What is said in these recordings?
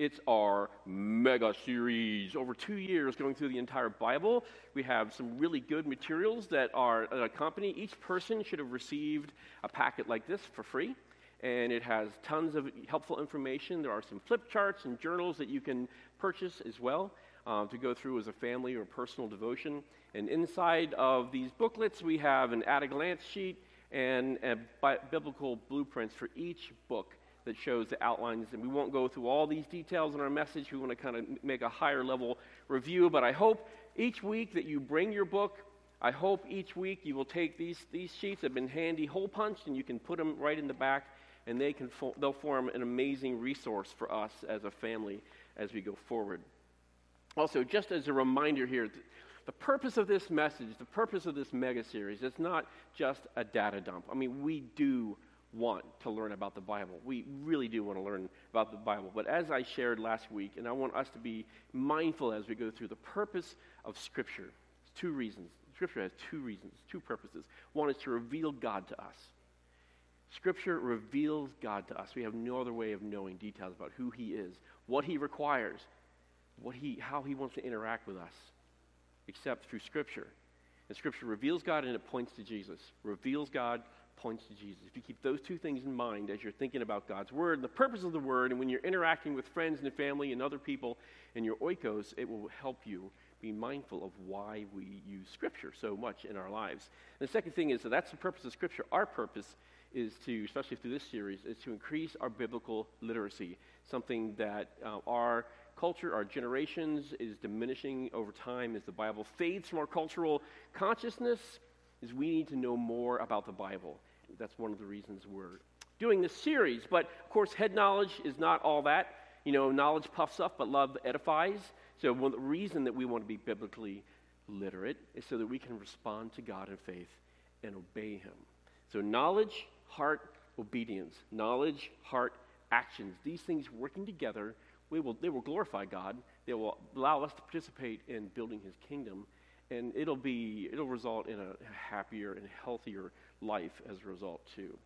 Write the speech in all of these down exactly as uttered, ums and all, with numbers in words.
It's our mega series over two years going through the entire Bible. We have some really good materials that are that accompany. Each person should have received a packet like this for free. And it has tons of helpful information. There are some flip charts and journals that you can purchase as well uh, to go through as a family or personal devotion. And inside of these booklets, we have an at-a-glance sheet and a bi- biblical blueprints for each book that shows the outlines. And we won't go through all these details in our message. We want to kind of make a higher level review. But I hope each week that you bring your book. I hope each week you will take these, these sheets that have been handy hole punched, and you can put them right in the back. And they can fo- they'll form an amazing resource for us as a family as we go forward. Also, just as a reminder here, th- the purpose of this message, the purpose of this mega series, it's not just a data dump. I mean, we do want to learn about the Bible. We really do want to learn about the Bible. But as I shared last week, and I want us to be mindful as we go through the purpose of Scripture. It's two reasons. Scripture has two reasons, two purposes. One is to reveal God to us. Scripture reveals God to us. We have no other way of knowing details about who He is, what He requires, what He, how He wants to interact with us, except through Scripture. And Scripture reveals God and it points to Jesus. Reveals God, points to Jesus. If you keep those two things in mind as you're thinking about God's Word, and the purpose of the Word, and when you're interacting with friends and family and other people and your oikos, it will help you be mindful of why we use Scripture so much in our lives. And the second thing is that that's the purpose of Scripture. Our purpose is to, especially through this series, is to increase our biblical literacy, something that uh, our culture, our generations, is diminishing over time as the Bible fades from our cultural consciousness, is we need to know more about the Bible. That's one of the reasons we're doing this series. But, of course, head knowledge is not all that. You know, knowledge puffs up, but love edifies. So one, the reason that we want to be biblically literate is so that we can respond to God in faith and obey Him. So knowledge, heart, obedience. Knowledge, heart, actions. These things working together, we will, they will glorify God. They will allow us to participate in building His kingdom. And it'll be, it'll result in a happier and healthier life as a result, too.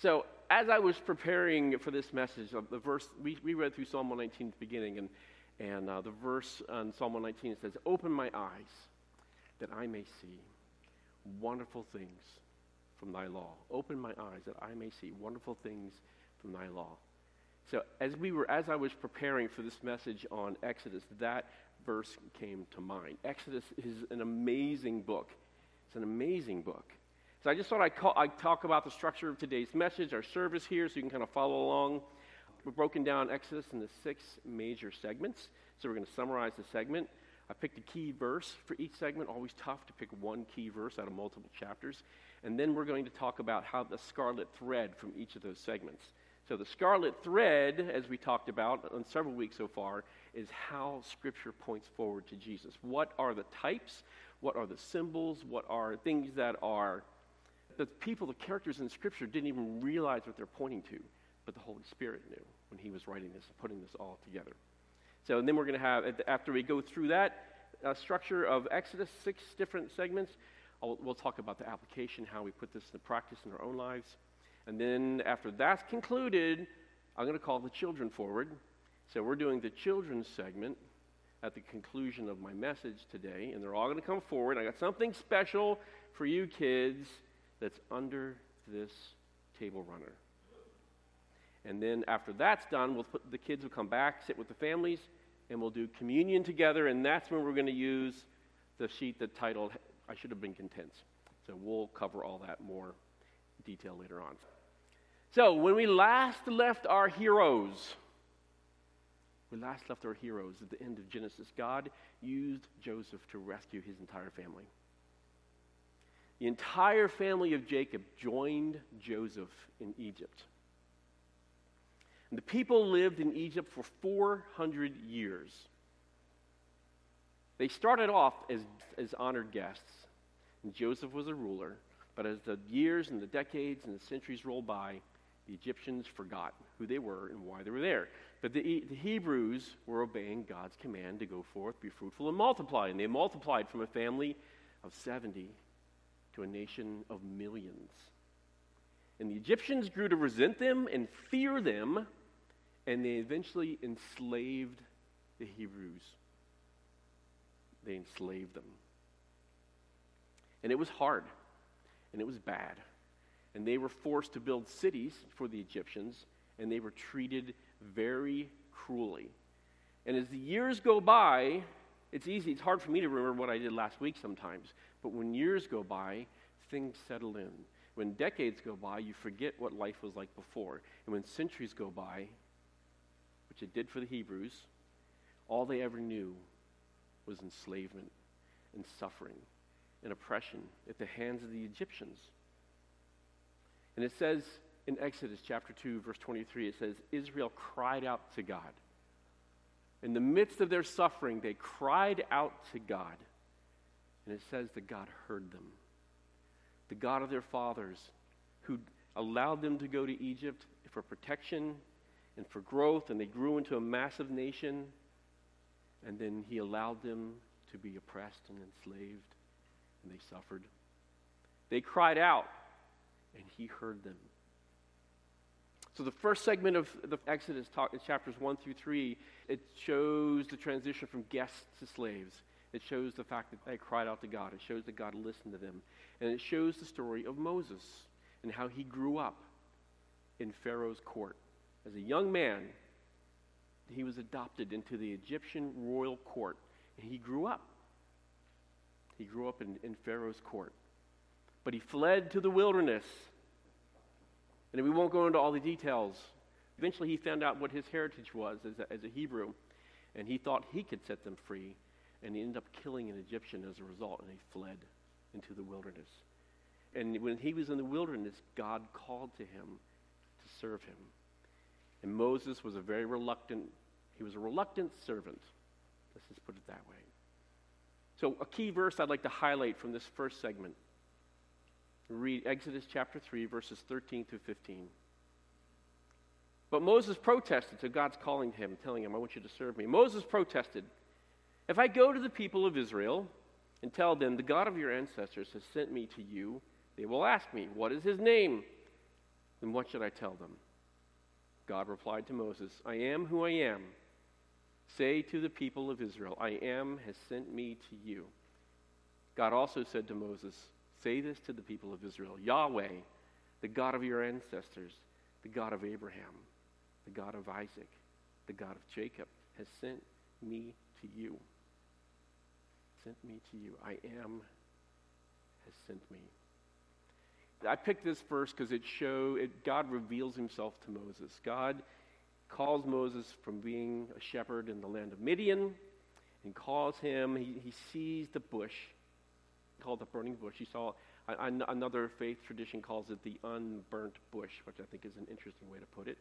So as I was preparing for this message, the verse, we, we read through Psalm one nineteen at the beginning, and, and uh, the verse on Psalm one nineteen, it says, "Open my eyes that I may see wonderful things from thy law. Open my eyes that I may see wonderful things from thy law." So as we were, as I was preparing for this message on Exodus, that verse came to mind. Exodus is an amazing book. It's an amazing book. So I just thought I'd, call, I'd talk about the structure of today's message, our service here, so you can kind of follow along. We've broken down Exodus into six major segments. So we're going to summarize the segment. I picked a key verse for each segment, always tough to pick one key verse out of multiple chapters. And then we're going to talk about how the scarlet thread from each of those segments. So the scarlet thread, as we talked about on several weeks so far, is how Scripture points forward to Jesus. What are the types? What are the symbols? What are things that are, the people, the characters in Scripture didn't even realize what they're pointing to, but the Holy Spirit knew when He was writing this and putting this all together. So, and then we're going to have, after we go through that uh, structure of Exodus, six different segments, I'll, we'll talk about the application, how we put this into practice in our own lives. And then after that's concluded, I'm going to call the children forward. So we're doing the children's segment at the conclusion of my message today, and they're all going to come forward. I got something special for you kids that's under this table runner. And then after that's done, we'll put, the kids will come back, sit with the families, and we'll do communion together, and that's when we're going to use the sheet that titled, "I Should Have Been Content." So we'll cover all that more in detail later on. So when we last left our heroes, we last left our heroes at the end of Genesis. God used Joseph to rescue his entire family. The entire family of Jacob joined Joseph in Egypt. And the people lived in Egypt for four hundred years. They started off as, as honored guests, and Joseph was a ruler, but as the years and the decades and the centuries rolled by, the Egyptians forgot who they were and why they were there. But the, the Hebrews were obeying God's command to go forth, be fruitful, and multiply, and they multiplied from a family of seventy to a nation of millions. And the Egyptians grew to resent them and fear them and they eventually enslaved the Hebrews. They enslaved them. And it was hard, and it was bad. And they were forced to build cities for the Egyptians, and they were treated very cruelly. And as the years go by, it's easy, it's hard for me to remember what I did last week sometimes, but when years go by, things settle in. When decades go by, you forget what life was like before. And when centuries go by, which it did for the Hebrews, all they ever knew was enslavement and suffering and oppression at the hands of the Egyptians. And it says in Exodus chapter two, verse twenty-three, it says, Israel cried out to God. In the midst of their suffering, they cried out to God. And it says that God heard them. The God of their fathers, who allowed them to go to Egypt for protection and for growth, and they grew into a massive nation, and then he allowed them to be oppressed and enslaved, and they suffered. They cried out, and he heard them. So the first segment of the Exodus, talk, chapters one through three, it shows the transition from guests to slaves. It shows the fact that they cried out to God. It shows that God listened to them. And it shows the story of Moses and how he grew up in Pharaoh's court. As a young man, he was adopted into the Egyptian royal court. And he grew up. He grew up in, in Pharaoh's court. But he fled to the wilderness. And we won't go into all the details. Eventually he found out what his heritage was as a, as a Hebrew. And he thought he could set them free. And he ended up killing an Egyptian as a result, and he fled into the wilderness. And when he was in the wilderness, God called to him to serve him. And Moses was a very reluctant, he was a reluctant servant. Let's just put it that way. So a key verse I'd like to highlight from this first segment. Read Exodus chapter three, verses thirteen through fifteen. But Moses protested, so God's calling to him, telling him, I want you to serve me. Moses protested, if I go to the people of Israel and tell them, the God of your ancestors has sent me to you, they will ask me, what is his name? Then what should I tell them? God replied to Moses, I am who I am. Say to the people of Israel, I am has sent me to you. God also said to Moses, say this to the people of Israel, Yahweh, the God of your ancestors, the God of Abraham, the God of Isaac, the God of Jacob, has sent me to you. Sent me to you. I am has sent me. I picked this verse because it show it, God reveals himself to Moses. God calls Moses from being a shepherd in the land of Midian and calls him. He, he sees the bush called the burning bush. He saw another faith tradition calls it the unburnt bush, which I think is an interesting way to put it.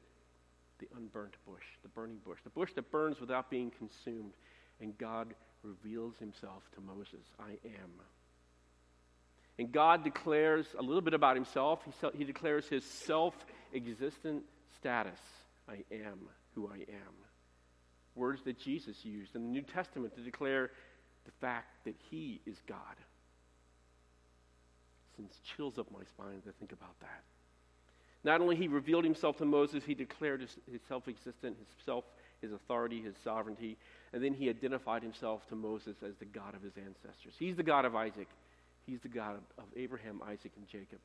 The unburnt bush, the burning bush, the bush that burns without being consumed. And God reveals himself to Moses, I am. And God declares a little bit about himself. He, he declares his self-existent status. I am who I am. Words that Jesus used in the New Testament to declare the fact that he is God. Sends chills up my spine as I think about that. Not only he revealed himself to Moses, he declared his, his self-existent, his self, his authority, his sovereignty. And then he identified himself to Moses as the God of his ancestors. He's the God of Isaac. He's the God of Abraham, Isaac, and Jacob.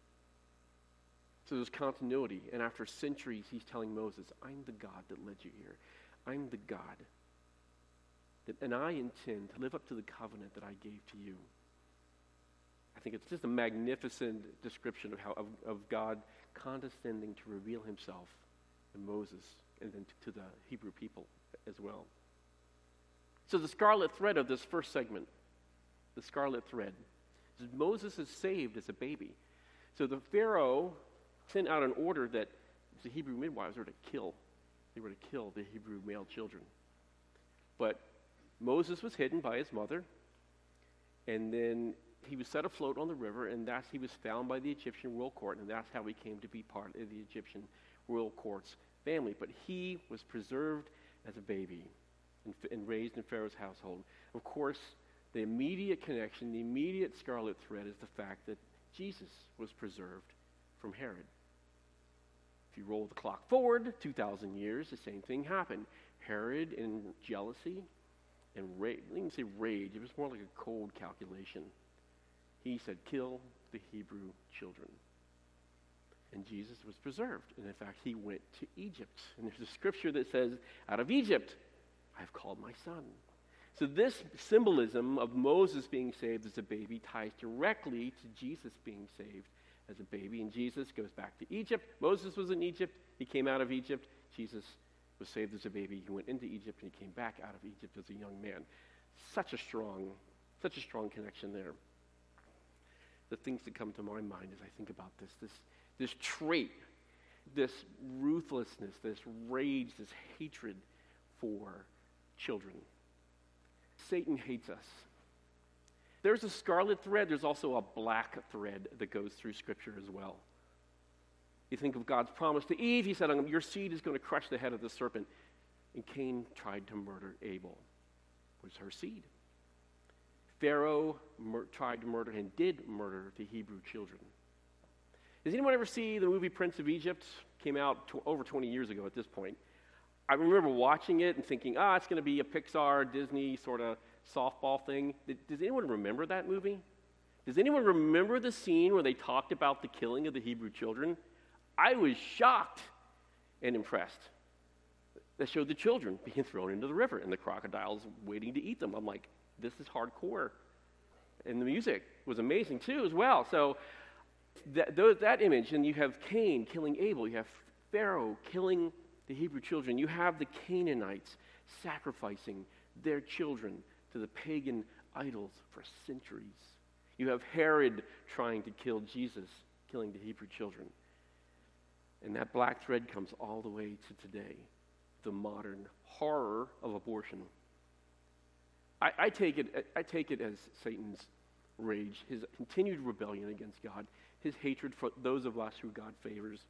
So there's continuity. And after centuries, he's telling Moses, I'm the God that led you here. I'm the God. That, and I intend to live up to the covenant that I gave to you. I think it's just a magnificent description of, how, of, of God condescending to reveal himself to Moses and then to the Hebrew people as well. So the scarlet thread of this first segment, the scarlet thread, is Moses is saved as a baby. So the Pharaoh sent out an order that the Hebrew midwives were to kill. They were to kill the Hebrew male children. But Moses was hidden by his mother, and then he was set afloat on the river, and that's he was found by the Egyptian royal court, and that's how he came to be part of the Egyptian royal court's family. But he was preserved as a baby and, and raised in Pharaoh's household. Of course, the immediate connection, the immediate scarlet thread is the fact that Jesus was preserved from Herod. If you roll the clock forward two thousand years, the same thing happened. Herod in jealousy and rage, I didn't say rage, it was more like a cold calculation. He said, kill the Hebrew children. And Jesus was preserved. And in fact, he went to Egypt. And there's a scripture that says, out of Egypt, I've called my son. So this symbolism of Moses being saved as a baby ties directly to Jesus being saved as a baby. And Jesus goes back to Egypt. Moses was in Egypt. He came out of Egypt. Jesus was saved as a baby. He went into Egypt and he came back out of Egypt as a young man. Such a strong, such a strong connection there. The things that come to my mind as I think about this, this, this trait, this ruthlessness, this rage, this hatred for children. Satan hates us. There's a scarlet thread. There's also a black thread that goes through Scripture as well. You think of God's promise to Eve. He said, your seed is going to crush the head of the serpent. And Cain tried to murder Abel. It was her seed. Pharaoh mur- tried to murder and did murder the Hebrew children. Does anyone ever see the movie Prince of Egypt? Came out to- over twenty years ago at this point. I remember watching it and thinking, ah, it's going to be a Pixar, Disney sort of softball thing. Does anyone remember that movie? Does anyone remember the scene where they talked about the killing of the Hebrew children? I was shocked and impressed. They showed the children being thrown into the river and the crocodiles waiting to eat them. I'm like, this is hardcore. And the music was amazing too as well. So that, that image, and you have Cain killing Abel, you have Pharaoh killing the Hebrew children, you have the Canaanites sacrificing their children to the pagan idols for centuries. You have Herod trying to kill Jesus, killing the Hebrew children. And that black thread comes all the way to today, the modern horror of abortion. I, I take it, I take it as Satan's rage, his continued rebellion against God, his hatred for those of us who God favors.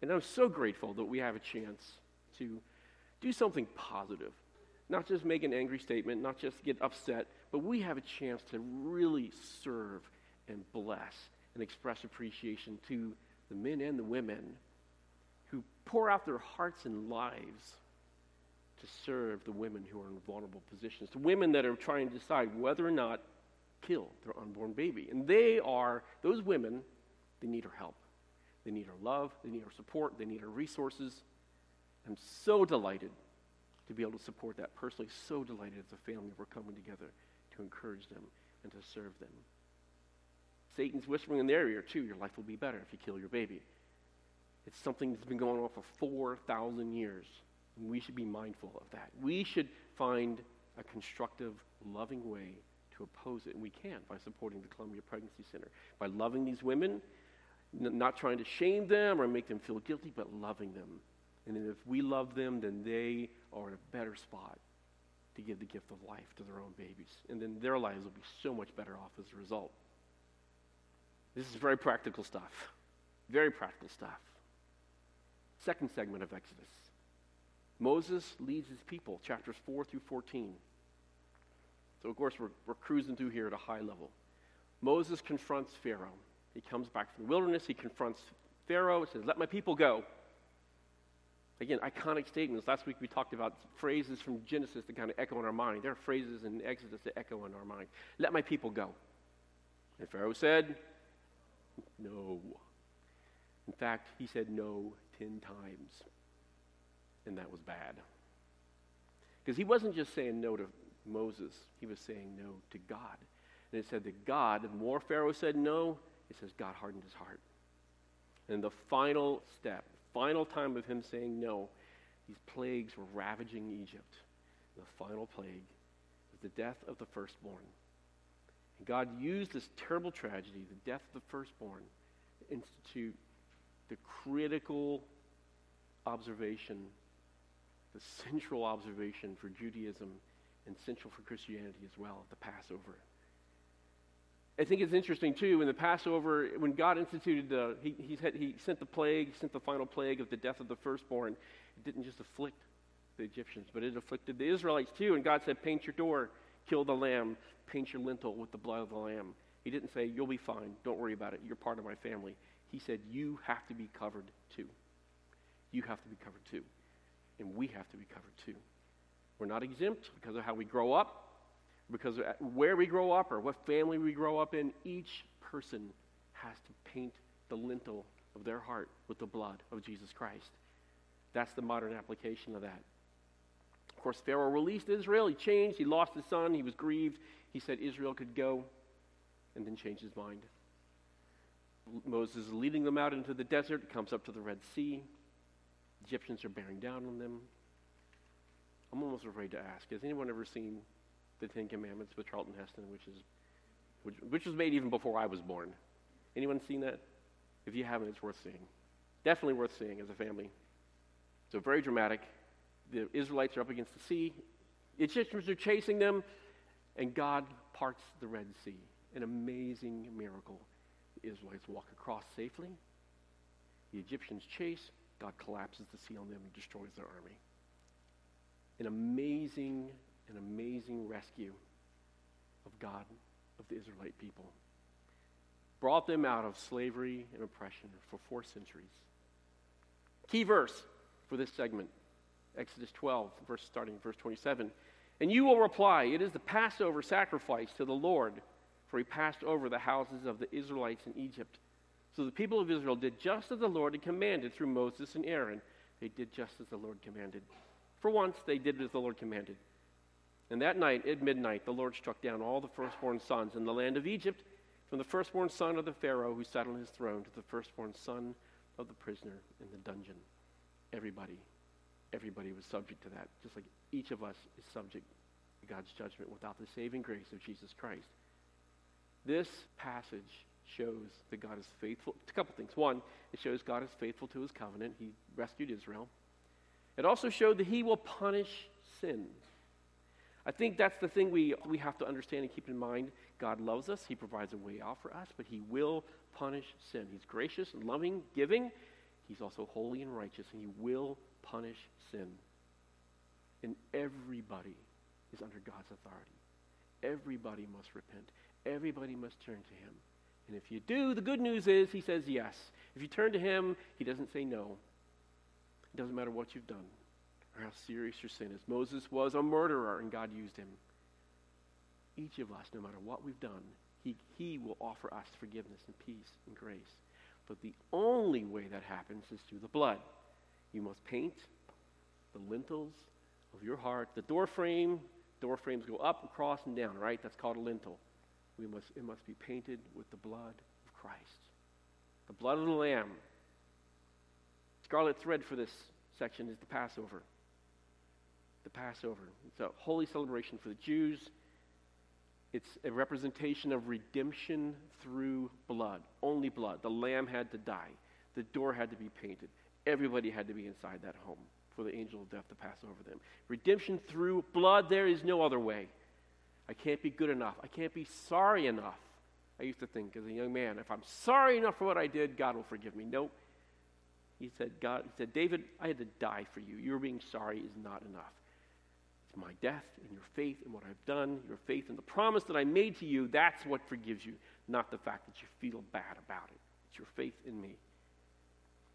And I'm so grateful that we have a chance to do something positive. Not just make an angry statement, not just get upset, but we have a chance to really serve and bless and express appreciation to the men and the women who pour out their hearts and lives to serve the women who are in vulnerable positions, the women that are trying to decide whether or not to kill their unborn baby. And they are, those women, they need our help. They need our love, they need our support, they need our resources. I'm so delighted to be able to support that personally, so delighted as a family we're coming together to encourage them and to serve them. Satan's whispering in their ear, too, your life will be better if you kill your baby. It's something that's been going on for four thousand years, and we should be mindful of that. We should find a constructive, loving way to oppose it, and we can by supporting the Columbia Pregnancy Center, by loving these women, not trying to shame them or make them feel guilty, but loving them. And then if we love them, then they are in a better spot to give the gift of life to their own babies. And then their lives will be so much better off as a result. This is very practical stuff. Very practical stuff. Second segment of Exodus. Moses leads his people, chapters four through fourteen. So, of course, we're, we're cruising through here at a high level. Moses confronts Pharaoh. He comes back from the wilderness. He confronts Pharaoh and says, let my people go. Again, iconic statements. Last week we talked about phrases from Genesis that kind of echo in our mind. There are phrases in Exodus that echo in our mind. Let my people go. And Pharaoh said, no. In fact, he said no ten times. And that was bad. Because he wasn't just saying no to Moses. He was saying no to God. And it said that God, the more Pharaoh said no, it says God hardened his heart. And the final step, final time of him saying no, these plagues were ravaging Egypt. The final plague was the death of the firstborn. And God used this terrible tragedy, the death of the firstborn, to institute the critical observation, the central observation for Judaism and central for Christianity as well, the Passover. I think it's interesting, too, in the Passover, when God instituted, the, he, he, had, he sent the plague, sent the final plague of the death of the firstborn, it didn't just afflict the Egyptians, but it afflicted the Israelites, too. And God said, paint your door, kill the lamb, paint your lintel with the blood of the lamb. He didn't say, you'll be fine, don't worry about it, you're part of my family. He said, you have to be covered, too. you have to be covered too. And we have to be covered too. We're not exempt because of how we grow up, because of where we grow up or what family we grow up in. Each person has to paint the lintel of their heart with the blood of Jesus Christ. That's the modern application of that. Of course, Pharaoh released Israel. He changed. He lost his son. He was grieved. He said Israel could go, and then changed his mind. Moses is leading them out into the desert, comes up to the Red Sea. Egyptians are bearing down on them. I'm almost afraid to ask, has anyone ever seen the Ten Commandments with Charlton Heston, which is which, which was made even before I was born? Anyone seen that? If you haven't, it's worth seeing. Definitely worth seeing as a family. So very dramatic. The Israelites are up against the sea. The Egyptians are chasing them, and God parts the Red Sea. An amazing miracle. The Israelites walk across safely. The Egyptians chase. God collapses the sea on them and destroys their army. An amazing, an amazing rescue of God, of the Israelite people. Brought them out of slavery and oppression for four centuries. Key verse for this segment, Exodus twelve, verse, starting verse twenty-seven. And you will reply, it is the Passover sacrifice to the Lord, for he passed over the houses of the Israelites in Egypt. So the people of Israel did just as the Lord had commanded through Moses and Aaron. They did just as the Lord commanded. For once, they did as the Lord commanded. And that night, at midnight, the Lord struck down all the firstborn sons in the land of Egypt, from the firstborn son of the Pharaoh who sat on his throne to the firstborn son of the prisoner in the dungeon. Everybody, everybody was subject to that, just like each of us is subject to God's judgment without the saving grace of Jesus Christ. This passage shows that God is faithful. A couple things. One, it shows God is faithful to his covenant. He rescued Israel. It also showed that he will punish sin. I think that's the thing we, we have to understand and keep in mind. God loves us. He provides a way out for us, but he will punish sin. He's gracious, loving, giving. He's also holy and righteous, and he will punish sin. And everybody is under God's authority. Everybody must repent. Everybody must turn to him. And if you do, the good news is he says yes. If you turn to him, he doesn't say no. It doesn't matter what you've done or how serious your sin is. Moses was a murderer, and God used him. Each of us, no matter what we've done, he, he will offer us forgiveness and peace and grace. But the only way that happens is through the blood. You must paint the lintels of your heart. The door frame, door frames go up, across, and down, right? That's called a lintel. We must, it must be painted with the blood of Christ. The blood of the Lamb. Scarlet thread for this section is the Passover. The Passover. It's a holy celebration for the Jews. It's a representation of redemption through blood. Only blood. The Lamb had to die. The door had to be painted. Everybody had to be inside that home for the angel of death to pass over them. Redemption through blood. There is no other way. I can't be good enough. I can't be sorry enough. I used to think as a young man, if I'm sorry enough for what I did, God will forgive me. No. He said, God, he said, David, I had to die for you. Your being sorry is not enough. It's my death and your faith in what I've done, your faith in the promise that I made to you, that's what forgives you, not the fact that you feel bad about it. It's your faith in me.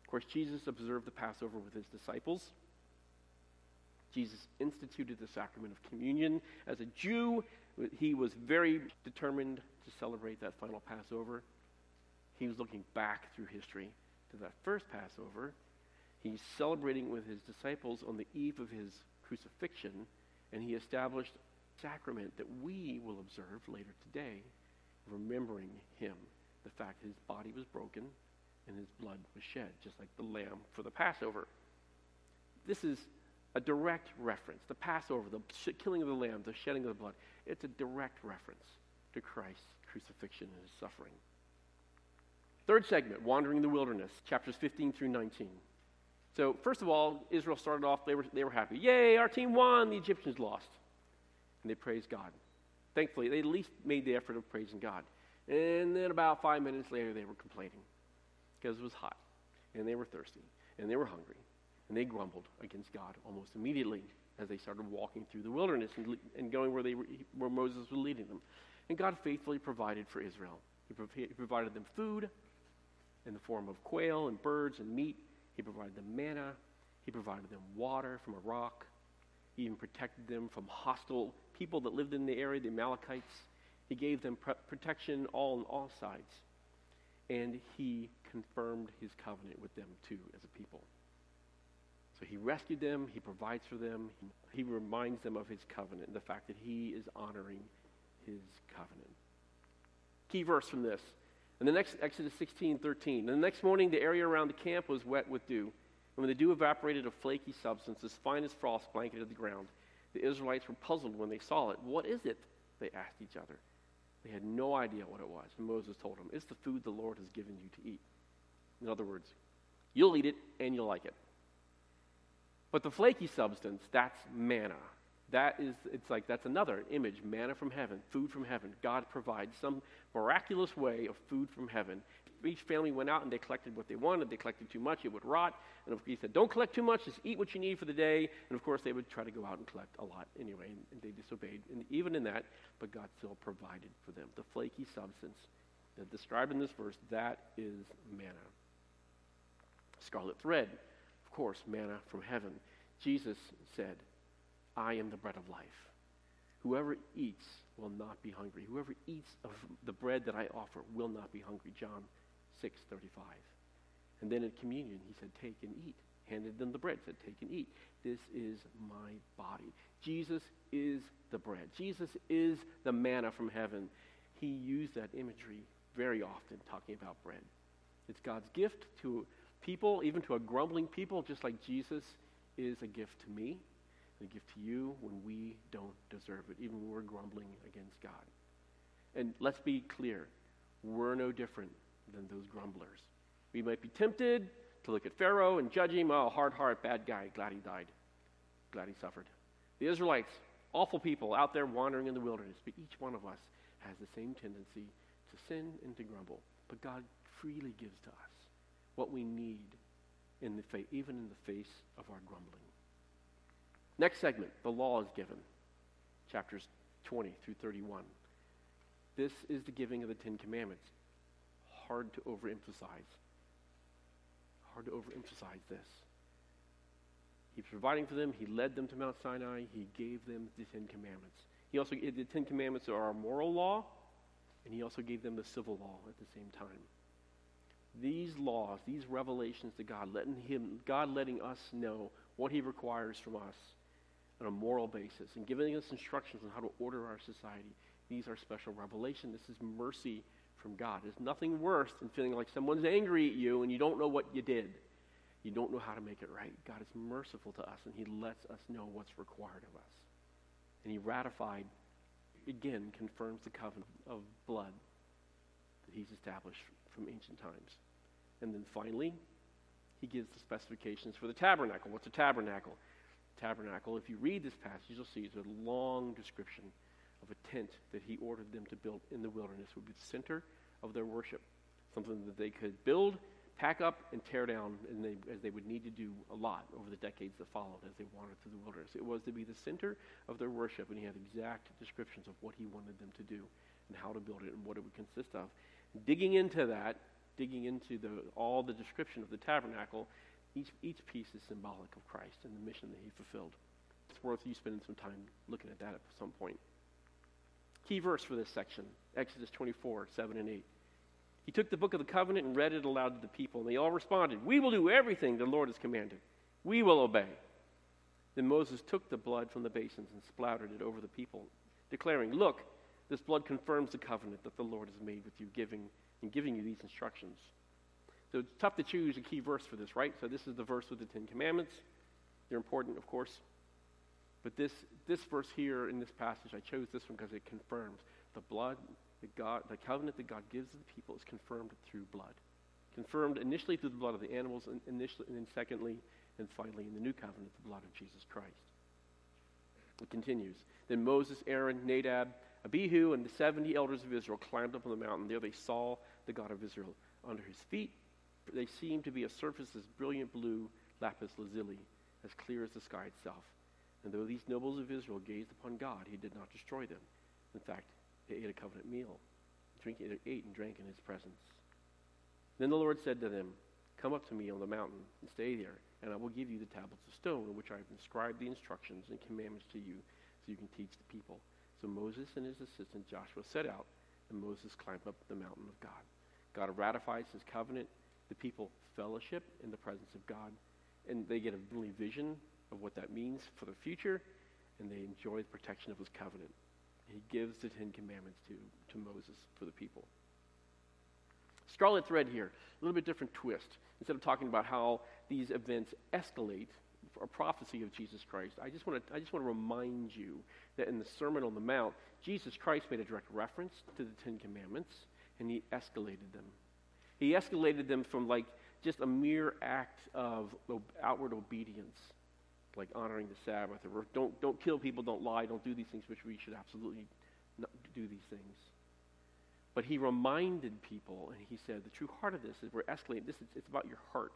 Of course, Jesus observed the Passover with his disciples. Jesus instituted the sacrament of communion. As a Jew, he was very determined to celebrate that final Passover. He was looking back through history to that first Passover. He's celebrating with his disciples on the eve of his crucifixion, and he established a sacrament that we will observe later today, remembering him, the fact that his body was broken and his blood was shed, just like the lamb for the Passover. This is a direct reference. The Passover, the killing of the lamb, the shedding of the blood, it's a direct reference to Christ's crucifixion and his suffering. Third segment, wandering in the wilderness, chapters fifteen through nineteen. So first of all, Israel started off, they were, they were happy. Yay, our team won, the Egyptians lost. And they praised God. Thankfully, they at least made the effort of praising God. And then about five minutes later, they were complaining because it was hot, and they were thirsty, and they were hungry. And they grumbled against God almost immediately as they started walking through the wilderness and, and going where, they were, where Moses was leading them. And God faithfully provided for Israel. He, prov- he provided them food in the form of quail and birds and meat. He provided them manna. He provided them water from a rock. He even protected them from hostile people that lived in the area, the Amalekites. He gave them pre- protection all on all sides. And he confirmed his covenant with them, too, as a people. So he rescued them. He provides for them. He reminds them of his covenant and the fact that he is honoring his covenant. Key verse from this. And the next, Exodus sixteen thirteen. And the next morning, the area around the camp was wet with dew. And when the dew evaporated, a flaky substance, as fine as frost, blanketed the ground. The Israelites were puzzled when they saw it. What is it? They asked each other. They had no idea what it was. And Moses told them, it's the food the Lord has given you to eat. In other words, you'll eat it and you'll like it. But the flaky substance, that's manna. That is, it's like, that's another image, manna from heaven, food from heaven. God provides some miraculous way of food from heaven. Each family went out and they collected what they wanted. If they collected too much, it would rot. And he said, don't collect too much, just eat what you need for the day. And of course, they would try to go out and collect a lot anyway, and they disobeyed. And even in that, but God still provided for them. The flaky substance that described in this verse, that is manna. Scarlet thread, of course, manna from heaven. Jesus said, I am the bread of life. Whoever eats will not be hungry. Whoever eats of the bread that I offer will not be hungry. John six thirty-five. And then in communion, he said, take and eat. Handed them the bread, said, take and eat. This is my body. Jesus is the bread. Jesus is the manna from heaven. He used that imagery very often talking about bread. It's God's gift to people, even to a grumbling people, just like Jesus is a gift to me. They give to you when we don't deserve it, even when we're grumbling against God. And let's be clear, we're no different than those grumblers. We might be tempted to look at Pharaoh and judge him, oh, hard heart, bad guy, glad he died, glad he suffered. The Israelites, awful people out there wandering in the wilderness, but each one of us has the same tendency to sin and to grumble. But God freely gives to us what we need, in the fa- even in the face of our grumbling. Next segment, the law is given, chapters twenty through thirty-one. This is the giving of the Ten Commandments. Hard to overemphasize. Hard to overemphasize this. He's providing for them. He led them to Mount Sinai. He gave them the Ten Commandments. He also gave the Ten Commandments are our moral law, and he also gave them the civil law at the same time. These laws, these revelations to God, letting him, God letting us know what he requires from us, on a moral basis, and giving us instructions on how to order our society. These are special revelation. This is mercy from God. There's nothing worse than feeling like someone's angry at you and you don't know what you did. You don't know how to make it right. God is merciful to us, and he lets us know what's required of us. And he ratified, again, confirms the covenant of blood that he's established from ancient times. And then finally, he gives the specifications for the tabernacle. What's a tabernacle? Tabernacle, if you read this passage, you'll see it's a long description of a tent that he ordered them to build in the wilderness. It would be the center of their worship, something that they could build, pack up, and tear down, and they, as they would need to do a lot over the decades that followed as they wandered through the wilderness. It was to be the center of their worship, and he had exact descriptions of what he wanted them to do and how to build it and what it would consist of. Digging into that, digging into the, all the description of the tabernacle, Each, each piece is symbolic of Christ and the mission that he fulfilled. It's worth you spending some time looking at that at some point. Key verse for this section, Exodus twenty-four, seven and eight. He took the book of the covenant and read it aloud to the people, and they all responded, we will do everything the Lord has commanded. We will obey. Then Moses took the blood from the basins and splattered it over the people, declaring, look, this blood confirms the covenant that the Lord has made with you, giving and giving you these instructions. So it's tough to choose a key verse for this, right? So this is the verse with the Ten Commandments. They're important, of course. But this this verse here in this passage, I chose this one because it confirms the blood, the God, the covenant that God gives to the people is confirmed through blood. Confirmed initially through the blood of the animals, and initially, and then secondly, and finally in the new covenant, the blood of Jesus Christ. It continues. Then Moses, Aaron, Nadab, Abihu, and the seventy elders of Israel climbed up on the mountain. There they saw the God of Israel under his feet. They seemed to be a surface as brilliant blue lapis lazuli, as clear as the sky itself. And though these nobles of Israel gazed upon God, he did not destroy them. In fact, they ate a covenant meal, drinking, ate and drank in his presence. Then the Lord said to them, come up to me on the mountain and stay there, and I will give you the tablets of stone on which I have inscribed the instructions and commandments to you, so you can teach the people. So Moses and his assistant Joshua set out, and Moses climbed up the mountain of God. God ratifies his covenant. The people fellowship in the presence of God, and they get a really vision of what that means for the future, and they enjoy the protection of his covenant. He gives the Ten Commandments to, to Moses for the people. Scarlet thread here, a little bit different twist. Instead of talking about how these events escalate a prophecy of Jesus Christ, I just want to I just want to remind you that in the Sermon on the Mount, Jesus Christ made a direct reference to the Ten Commandments, and he escalated them. He escalated them from like just a mere act of outward obedience, like honoring the Sabbath, or don't, don't kill people, don't lie, don't do these things, which we should absolutely not do these things. But he reminded people, and he said, the true heart of this is we're escalating. This is, it's about your heart.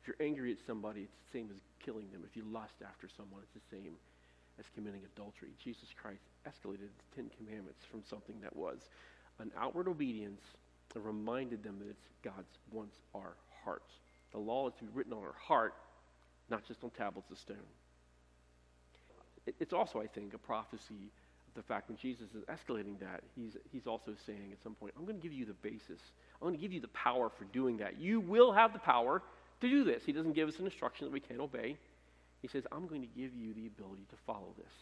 If you're angry at somebody, it's the same as killing them. If you lust after someone, it's the same as committing adultery. Jesus Christ escalated the Ten Commandments from something that was an outward obedience and reminded them that it's God's wants our hearts. The law is to be written on our heart, not just on tablets of stone. It's also, I think, a prophecy of the fact when Jesus is escalating that, he's, he's also saying at some point, I'm going to give you the basis. I'm going to give you the power for doing that. You will have the power to do this. He doesn't give us an instruction that we can't obey. He says, I'm going to give you the ability to follow this.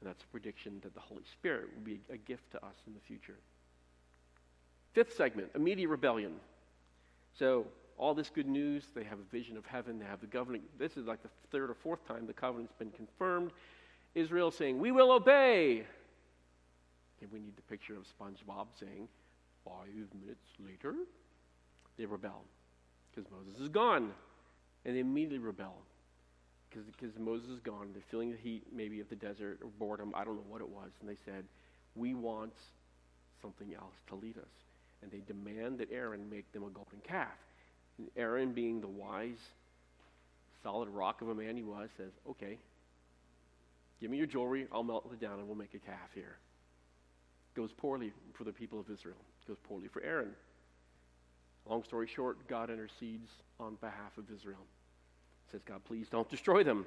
And that's a prediction that the Holy Spirit will be a gift to us in the future. Fifth segment, immediate rebellion. So all this good news, they have a vision of heaven, they have the covenant. This is like the third or fourth time the covenant's been confirmed. Israel saying, we will obey. And we need the picture of SpongeBob saying, five minutes later, they rebel because Moses is gone. And they immediately rebel because, because Moses is gone. They're feeling the heat maybe of the desert or boredom. I don't know what it was. And they said, we want something else to lead us. And they demand that Aaron make them a golden calf. And Aaron, being the wise, solid rock of a man he was, says, okay, give me your jewelry, I'll melt it down, and we'll make a calf here. Goes poorly for the people of Israel. Goes poorly for Aaron. Long story short, God intercedes on behalf of Israel. Says, God, please don't destroy them.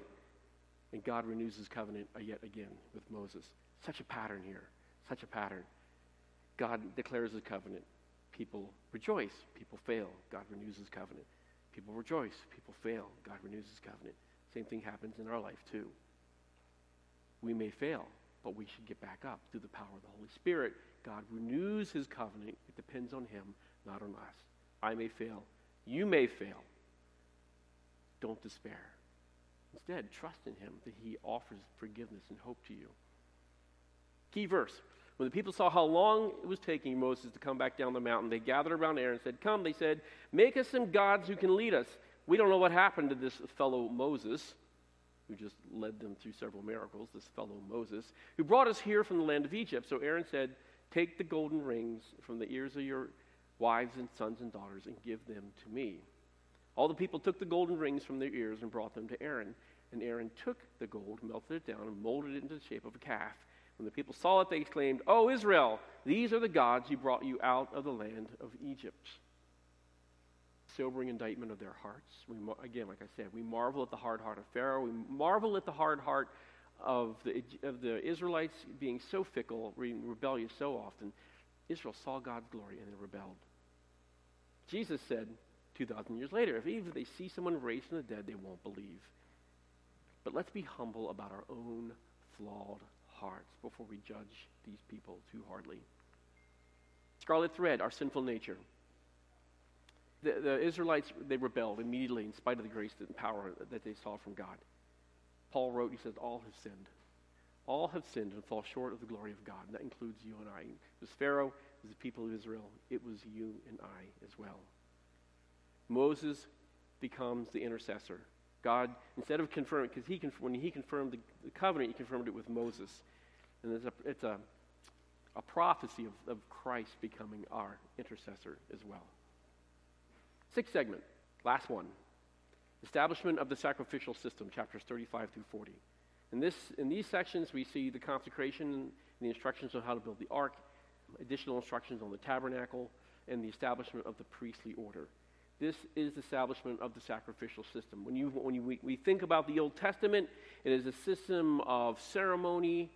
And God renews his covenant yet again with Moses. Such a pattern here. Such a pattern. God declares his covenant. People rejoice. People fail. God renews his covenant. People rejoice. People fail. God renews his covenant. Same thing happens in our life, too. We may fail, but we should get back up through the power of the Holy Spirit. God renews his covenant. It depends on him, not on us. I may fail. You may fail. Don't despair. Instead, trust in him that he offers forgiveness and hope to you. Key verse. When the people saw how long it was taking Moses to come back down the mountain, they gathered around Aaron and said, come, they said, make us some gods who can lead us. We don't know what happened to this fellow Moses, who just led them through several miracles, this fellow Moses, who brought us here from the land of Egypt. So Aaron said, take the golden rings from the ears of your wives and sons and daughters and give them to me. All the people took the golden rings from their ears and brought them to Aaron. And Aaron took the gold, melted it down, and molded it into the shape of a calf. When the people saw it, they exclaimed, "O Israel, these are the gods who brought you out of the land of Egypt." Sobering indictment of their hearts. We, again, like I said, we marvel at the hard heart of Pharaoh. We marvel at the hard heart of the, of the Israelites being so fickle, being rebellious so often. Israel saw God's glory and they rebelled. Jesus said two thousand years later, if even they see someone raised from the dead, they won't believe. But let's be humble about our own flawed hearts before we judge these people too hardly. Scarlet thread, our sinful nature. The, the Israelites, they rebelled immediately in spite of the grace and power that they saw from God. Paul wrote, he says, all have sinned. All have sinned and fall short of the glory of God. And that includes you and I. It was Pharaoh, it was the people of Israel. It was you and I as well. Moses becomes the intercessor. God, instead of confirming, because he conf- when he confirmed the, the covenant, he confirmed it with Moses. And it's a, it's a, a prophecy of, of Christ becoming our intercessor as well. Sixth segment, last one. Establishment of the sacrificial system, chapters thirty-five through forty. In, this, in these sections, we see the consecration and the instructions on how to build the ark, additional instructions on the tabernacle, and the establishment of the priestly order. This is the establishment of the sacrificial system. When, you, when you, we, we think about the Old Testament, it is a system of ceremony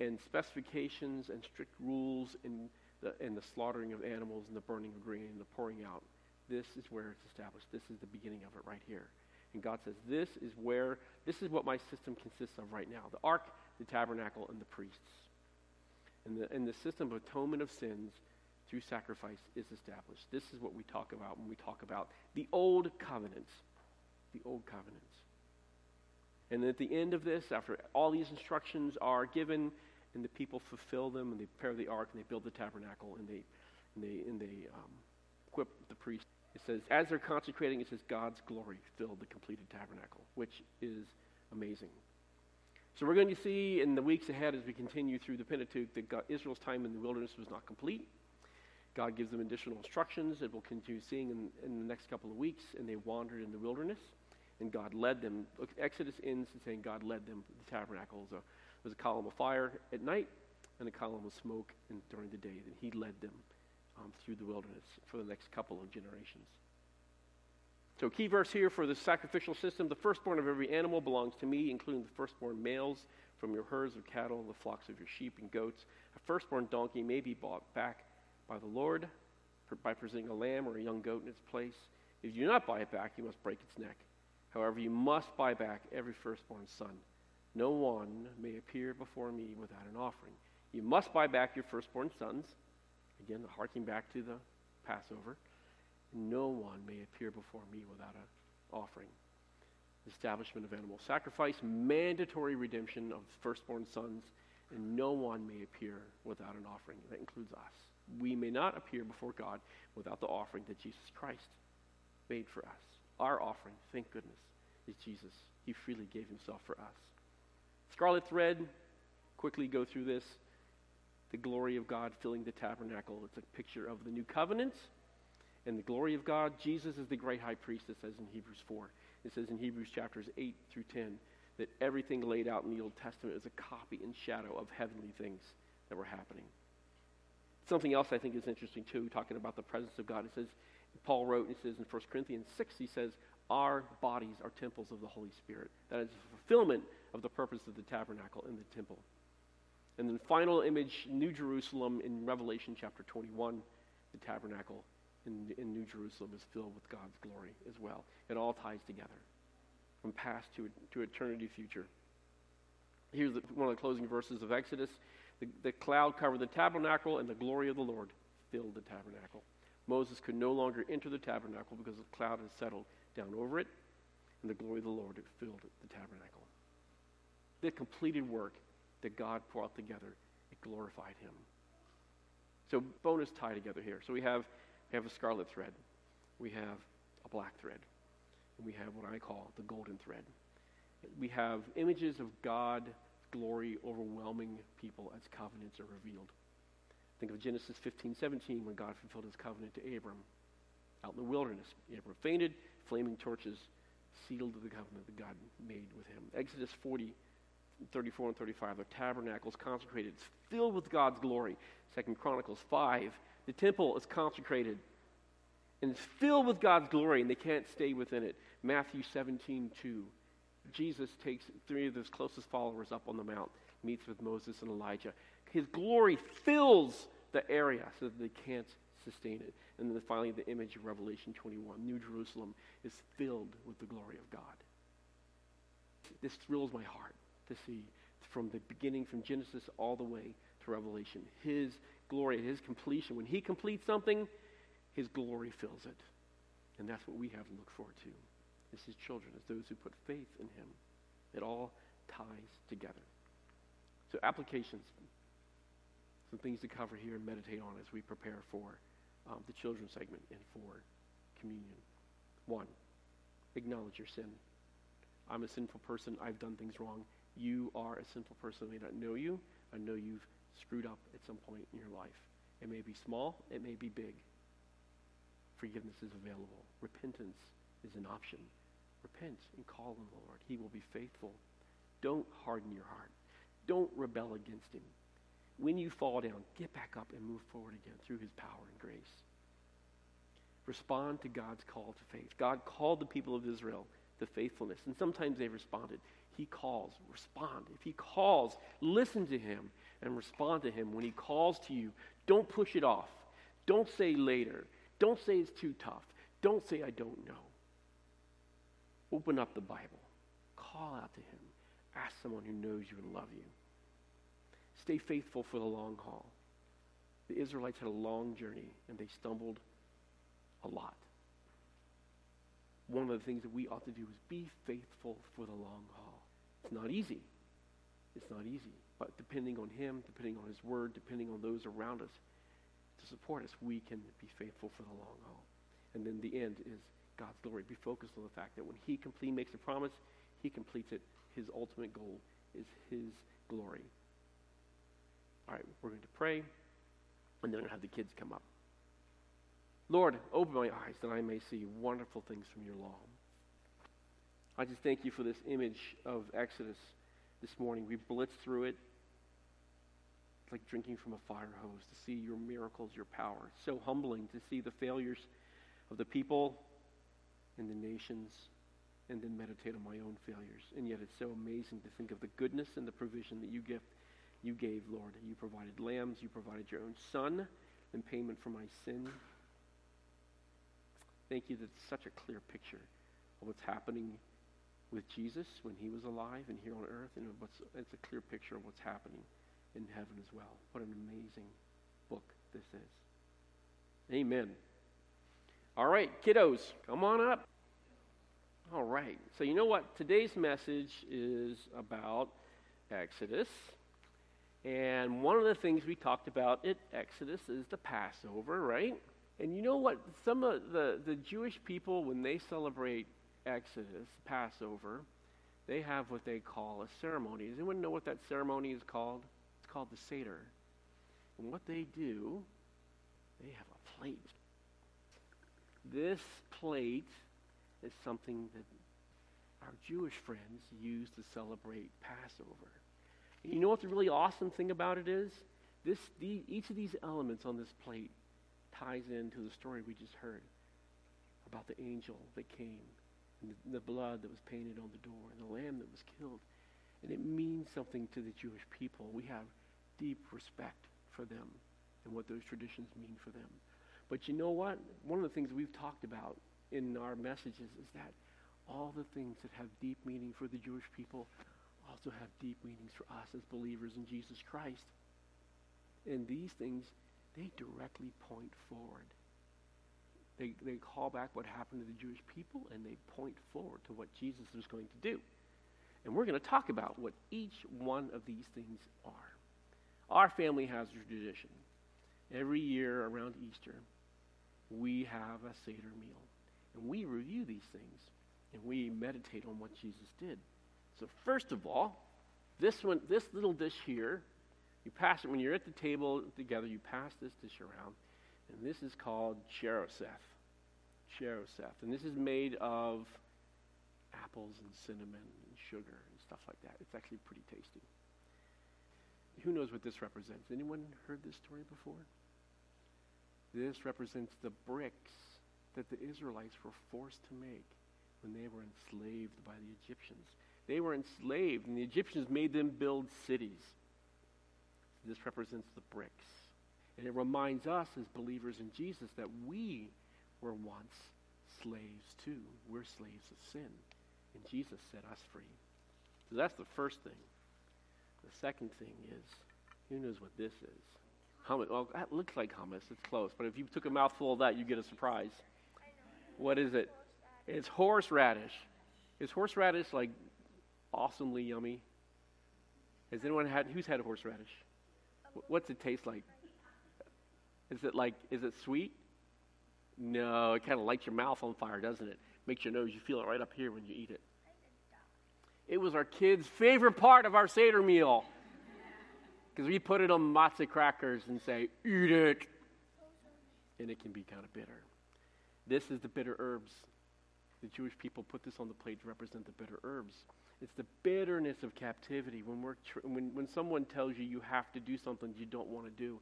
and specifications and strict rules and the, and the slaughtering of animals and the burning of grain and the pouring out. This is where it's established. This is the beginning of it right here. And God says, this is where, this is what my system consists of right now. The ark, the tabernacle, and the priests. And the, and the system of atonement of sins through sacrifice is established. This is what we talk about when we talk about the old covenants. The old covenants. And at the end of this, after all these instructions are given, and the people fulfill them, and they prepare the ark, and they build the tabernacle, and they, and they, and they um, equip the priests. It says, as they're consecrating, it says, God's glory filled the completed tabernacle, which is amazing. So we're going to see in the weeks ahead as we continue through the Pentateuch that God, Israel's time in the wilderness was not complete. God gives them additional instructions that we'll continue seeing in, in the next couple of weeks, and they wandered in the wilderness, and God led them. Exodus ends in saying God led them to the tabernacle. So there was a column of fire at night, and a column of smoke in, during the day, and he led them um, through the wilderness for the next couple of generations. So key verse here for the sacrificial system: the firstborn of every animal belongs to me, including the firstborn males from your herds of cattle and the flocks of your sheep and goats. A firstborn donkey may be bought back by the Lord, by presenting a lamb or a young goat in its place. If you do not buy it back, you must break its neck. However, you must buy back every firstborn son. No one may appear before me without an offering. You must buy back your firstborn sons. Again, harking back to the Passover. No one may appear before me without an offering. Establishment of animal sacrifice, mandatory redemption of firstborn sons, and no one may appear without an offering. That includes us. We may not appear before God without the offering that Jesus Christ made for us. Our offering, thank goodness, is Jesus. He freely gave himself for us. Scarlet thread, quickly go through this. The glory of God filling the tabernacle. It's a picture of the new covenant and the glory of God. Jesus is the great high priest, it says in Hebrews four. It says in Hebrews chapters eight through ten that everything laid out in the Old Testament is a copy and shadow of heavenly things that were happening. Something else I think is interesting, too, talking about the presence of God. It says, Paul wrote, it says in First Corinthians six, he says, our bodies are temples of the Holy Spirit. That is the fulfillment of the purpose of the tabernacle in the temple. And then final image, New Jerusalem in Revelation chapter twenty-one, the tabernacle in, in New Jerusalem is filled with God's glory as well. It all ties together from past to, to eternity future. Here's the, one of the closing verses of Exodus. The, the cloud covered the tabernacle, and the glory of the Lord filled the tabernacle. Moses could no longer enter the tabernacle because the cloud had settled down over it, and the glory of the Lord filled the tabernacle. The completed work that God brought together, it glorified him. So bonus tie together here. So we have, we have a scarlet thread. We have a black thread. And we have what I call the golden thread. We have images of God glory overwhelming people as covenants are revealed. Think of Genesis fifteen seventeen when God fulfilled his covenant to Abram out in the wilderness. Abram fainted, flaming torches sealed the covenant that God made with him. Exodus forty, thirty-four and thirty-five, the tabernacle is consecrated. It's filled with God's glory. Second Chronicles five, the temple is consecrated and it's filled with God's glory and they can't stay within it. Matthew seventeen two, Jesus takes three of his closest followers up on the mount, meets with Moses and Elijah. His glory fills the area so that they can't sustain it. And then finally, the image of Revelation twenty-one, New Jerusalem is filled with the glory of God. This thrills my heart to see from the beginning, from Genesis all the way to Revelation, his glory, his completion. When he completes something, his glory fills it. And that's what we have to look forward to. As his children, as those who put faith in him. It all ties together. So applications, some things to cover here and meditate on as we prepare for um, the children's segment and for communion. One, acknowledge your sin. I'm a sinful person. I've done things wrong. You are a sinful person. I may not know you. I know you've screwed up at some point in your life. It may be small. It may be big. Forgiveness is available. Repentance is an option. Repent and call on the Lord. He will be faithful. Don't harden your heart. Don't rebel against him. When you fall down, get back up and move forward again through his power and grace. respond to God's call to faith. God called the people of Israel to faithfulness, and sometimes they responded. He calls, respond. If he calls, listen to him and respond to him. When he calls to you, don't push it off. Don't say later. Don't say it's too tough. Don't say I don't know. Open up the Bible. Call out to him. Ask someone who knows you and loves you. Stay faithful for the long haul. The Israelites had a long journey, and they stumbled a lot. One of the things that we ought to do is be faithful for the long haul. It's not easy. It's not easy. But depending on him, depending on his word, depending on those around us to support us, we can be faithful for the long haul. And then the end is God's glory. Be focused on the fact that when he complete, makes a promise, he completes it. His ultimate goal is his glory. All right, we're going to pray, and then we're going to have the kids come up. Lord, open my eyes that I may see wonderful things from your law. I just thank you for this image of Exodus this morning. We blitzed through it. It's like drinking from a fire hose to see your miracles, your power. It's so humbling to see the failures of the people and the nations and then meditate on my own failures. And yet it's so amazing to think of the goodness and the provision that you give. You gave, Lord. You provided lambs. You provided your own son in payment for my sin. Thank you that it's such a clear picture of what's happening with Jesus when he was alive and here on earth, and what's, it's a clear picture of what's happening in heaven as well. What an amazing book this is. Amen. All right, kiddos, come on up. All right, so you know what? Today's message is about Exodus. And one of the things we talked about at Exodus is the Passover, right? And you know what? Some of the, the Jewish people, when they celebrate Exodus, Passover, they have what they call a ceremony. Does anyone know what that ceremony is called? It's called the Seder. And what they do, they have a plate. This plate is something that our Jewish friends use to celebrate Passover. You know what the really awesome thing about it is? This, the, each of these elements on this plate ties into the story we just heard about the angel that came and the, the blood that was painted on the door and the lamb that was killed. And it means something to the Jewish people. We have deep respect for them and what those traditions mean for them. But you know what? One of the things we've talked about in our messages is that all the things that have deep meaning for the Jewish people also have deep meanings for us as believers in Jesus Christ. And these things, they directly point forward. They, they call back what happened to the Jewish people, and they point forward to what Jesus was going to do. And we're going to talk about what each one of these things are. Our family has a tradition. Every year around Easter, we have a Seder meal. And we review these things, and we meditate on what Jesus did. So first of all, this one, this little dish here, you pass it when you're at the table together. You pass this dish around, and this is called cheroseth. Cheroseth, and this is made of apples and cinnamon and sugar and stuff like that. It's actually pretty tasty. Who knows what this represents? Anyone heard this story before? This represents the bricks that the Israelites were forced to make when they were enslaved by the Egyptians. They were enslaved, and the Egyptians made them build cities. This represents the bricks. And it reminds us as believers in Jesus that we were once slaves too. We're slaves of sin, and Jesus set us free. So that's the first thing. The second thing is, who knows what this is? Hummus. Well, that looks like hummus. It's close. But if you took a mouthful of that, you get a surprise. What is it? It's horseradish. Is horseradish like awesomely yummy? Has anyone had, who's had horseradish? What's it taste like? Is it like, is it sweet? No, it kind of lights your mouth on fire, doesn't it? Makes your nose, you feel it right up here when you eat it. It was our kids' favorite part of our Seder meal. Because we put it on matzah crackers and say, eat it. And it can be kind of bitter. This is the bitter herbs. The Jewish people put this on the plate to represent the bitter herbs. It's the bitterness of captivity. When we're tr- when, when someone tells you you have to do something you don't want to do,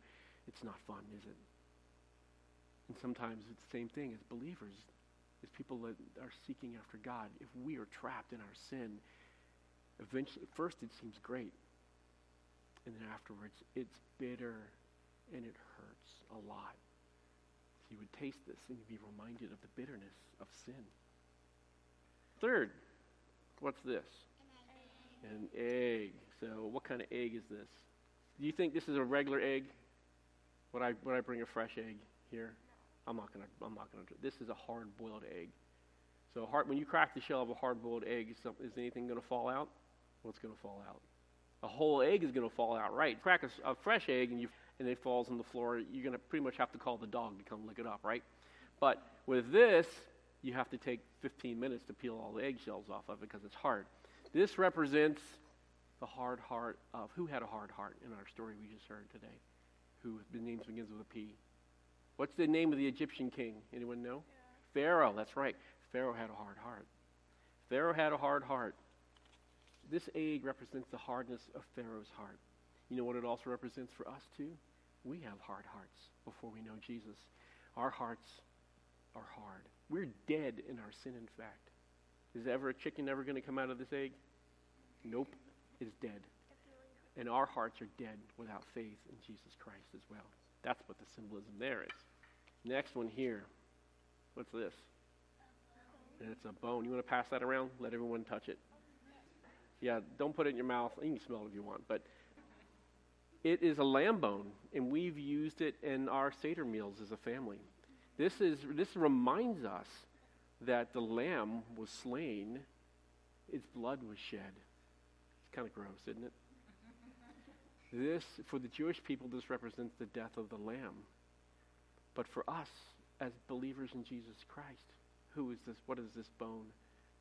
it's not fun, is it? And sometimes it's the same thing as believers, as people that are seeking after God. If we are trapped in our sin, eventually, at first it seems great, and then afterwards it's bitter and it hurts a lot. So you would taste this and you'd be reminded of the bitterness of sin. Third, what's this? An egg. An egg. So what kind of egg is this? Do you think this is a regular egg? Would I would I bring a fresh egg here? I'm not gonna. I'm not gonna. This is a hard-boiled egg. So hard, when you crack the shell of a hard-boiled egg, is, some, is anything going to fall out? What's going to fall out? A whole egg is going to fall out, right? Crack a, a fresh egg and you and it falls on the floor. You're going to pretty much have to call the dog to come lick it up, right? But with this, you have to take fifteen minutes to peel all the eggshells off of it because it's hard. This represents the hard heart of who had a hard heart in our story we just heard today. Who the name begins with a P. What's the name of the Egyptian king? Anyone know? Yeah. Pharaoh, that's right. Pharaoh had a hard heart. Pharaoh had a hard heart. This egg represents the hardness of Pharaoh's heart. You know what it also represents for us too? We have hard hearts before we know Jesus. Our hearts are hard. We're dead in our sin, in fact. Is ever a chicken ever going to come out of this egg? Nope. It's dead. And our hearts are dead without faith in Jesus Christ as well. That's what the symbolism there is. Next one here. What's this? And it's a bone. You want to pass that around? Let everyone touch it. Yeah, don't put it in your mouth. You can smell it if you want. But it is a lamb bone, and we've used it in our Seder meals as a family. This is this reminds us that the lamb was slain, its blood was shed. It's kind of gross, isn't it? This, for the Jewish people, this represents the death of the Lamb. But for us, as believers in Jesus Christ, who is this? What does this bone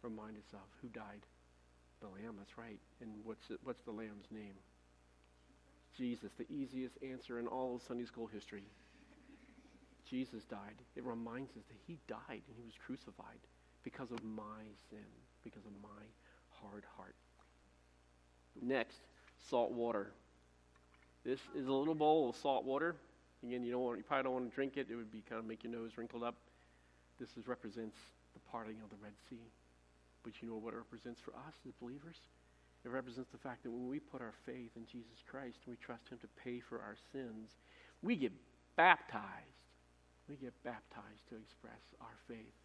remind us of? Who died? The Lamb, that's right. And what's it, what's the Lamb's name? Jesus, the easiest answer in all of Sunday school history. Jesus died. It reminds us that he died and he was crucified because of my sin, because of my hard heart. Next, salt water. This is a little bowl of salt water. Again, you don't want, you probably don't want to drink it. It would be kind of make your nose wrinkled up. This is, represents the parting of the Red Sea. But you know what it represents for us as believers? It represents the fact that when we put our faith in Jesus Christ and we trust him to pay for our sins, we get baptized. We get baptized to express our faith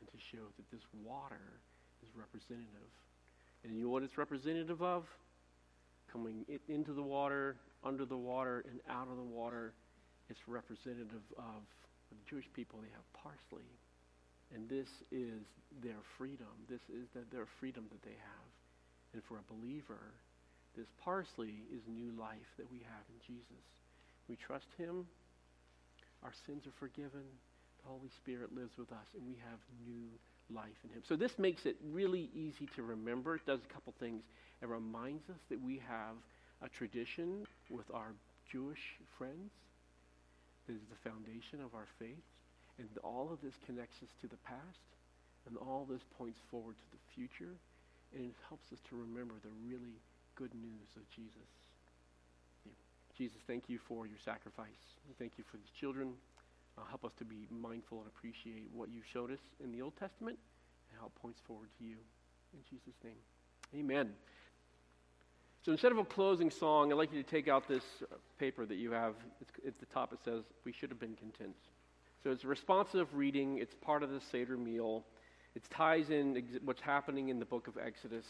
and to show that this water is representative. And you know what it's representative of? Coming into the water, under the water, and out of the water. It's representative of the Jewish people. They have parsley. And this is their freedom. This is the, their freedom that they have. And for a believer, this parsley is new life that we have in Jesus. We trust him. Our sins are forgiven. The Holy Spirit lives with us, and we have new life in him. So this makes it really easy to remember. It does a couple things. It reminds us that we have a tradition with our Jewish friends that is the foundation of our faith. And all of this connects us to the past, and all this points forward to the future, and it helps us to remember the really good news of Jesus. Jesus, thank you for your sacrifice. Thank you for these children. Uh, help us to be mindful and appreciate what you showed us in the Old Testament and how it points forward to you. In Jesus' name, amen. So instead of a closing song, I'd like you to take out this paper that you have. It's, at the top it says, "We should have been content." So it's a responsive reading. It's part of the Seder meal. It ties in ex- what's happening in the book of Exodus.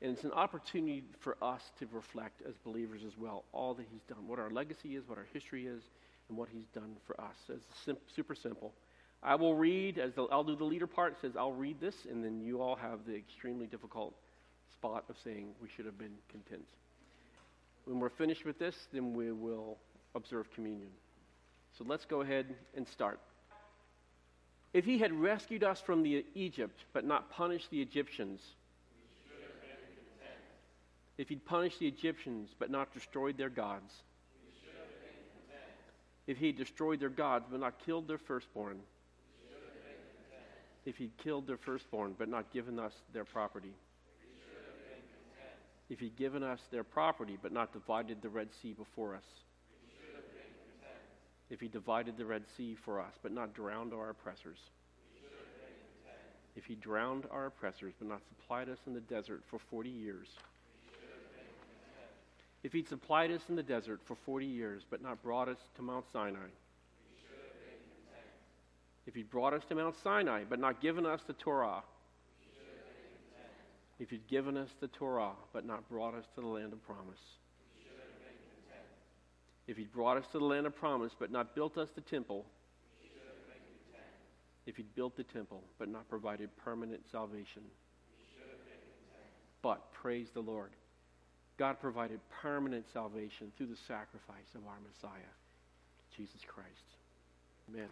And it's an opportunity for us to reflect as believers as well, all that he's done, what our legacy is, what our history is, and what he's done for us. So it's sim- super simple. I will read, as the, I'll do the leader part. It says I'll read this, and then you all have the extremely difficult spot of saying we should have been content. When we're finished with this, then we will observe communion. So let's go ahead and start. If he had rescued us from the Egypt, but not punished the Egyptians, we should have been content. If he'd punished the Egyptians, but not destroyed their gods, we should have been content. If he destroyed their gods, but not killed their firstborn, we should have been content. If he killed their firstborn, but not given us their property, if he'd given us their property, but not divided the Red Sea before us. if he divided the Red Sea for us, but not drowned our oppressors. If he drowned our oppressors, but not supplied us in the desert for forty years. If he'd supplied us in the desert for forty years, but not brought us to Mount Sinai. If he'd brought us to Mount Sinai, but not given us the Torah. If he'd given us the Torah, but not brought us to the land of promise. If he'd brought us to the land of promise, but not built us the temple. If he'd built the temple, but not provided permanent salvation. But, praise the Lord, God provided permanent salvation through the sacrifice of our Messiah, Jesus Christ. Amen.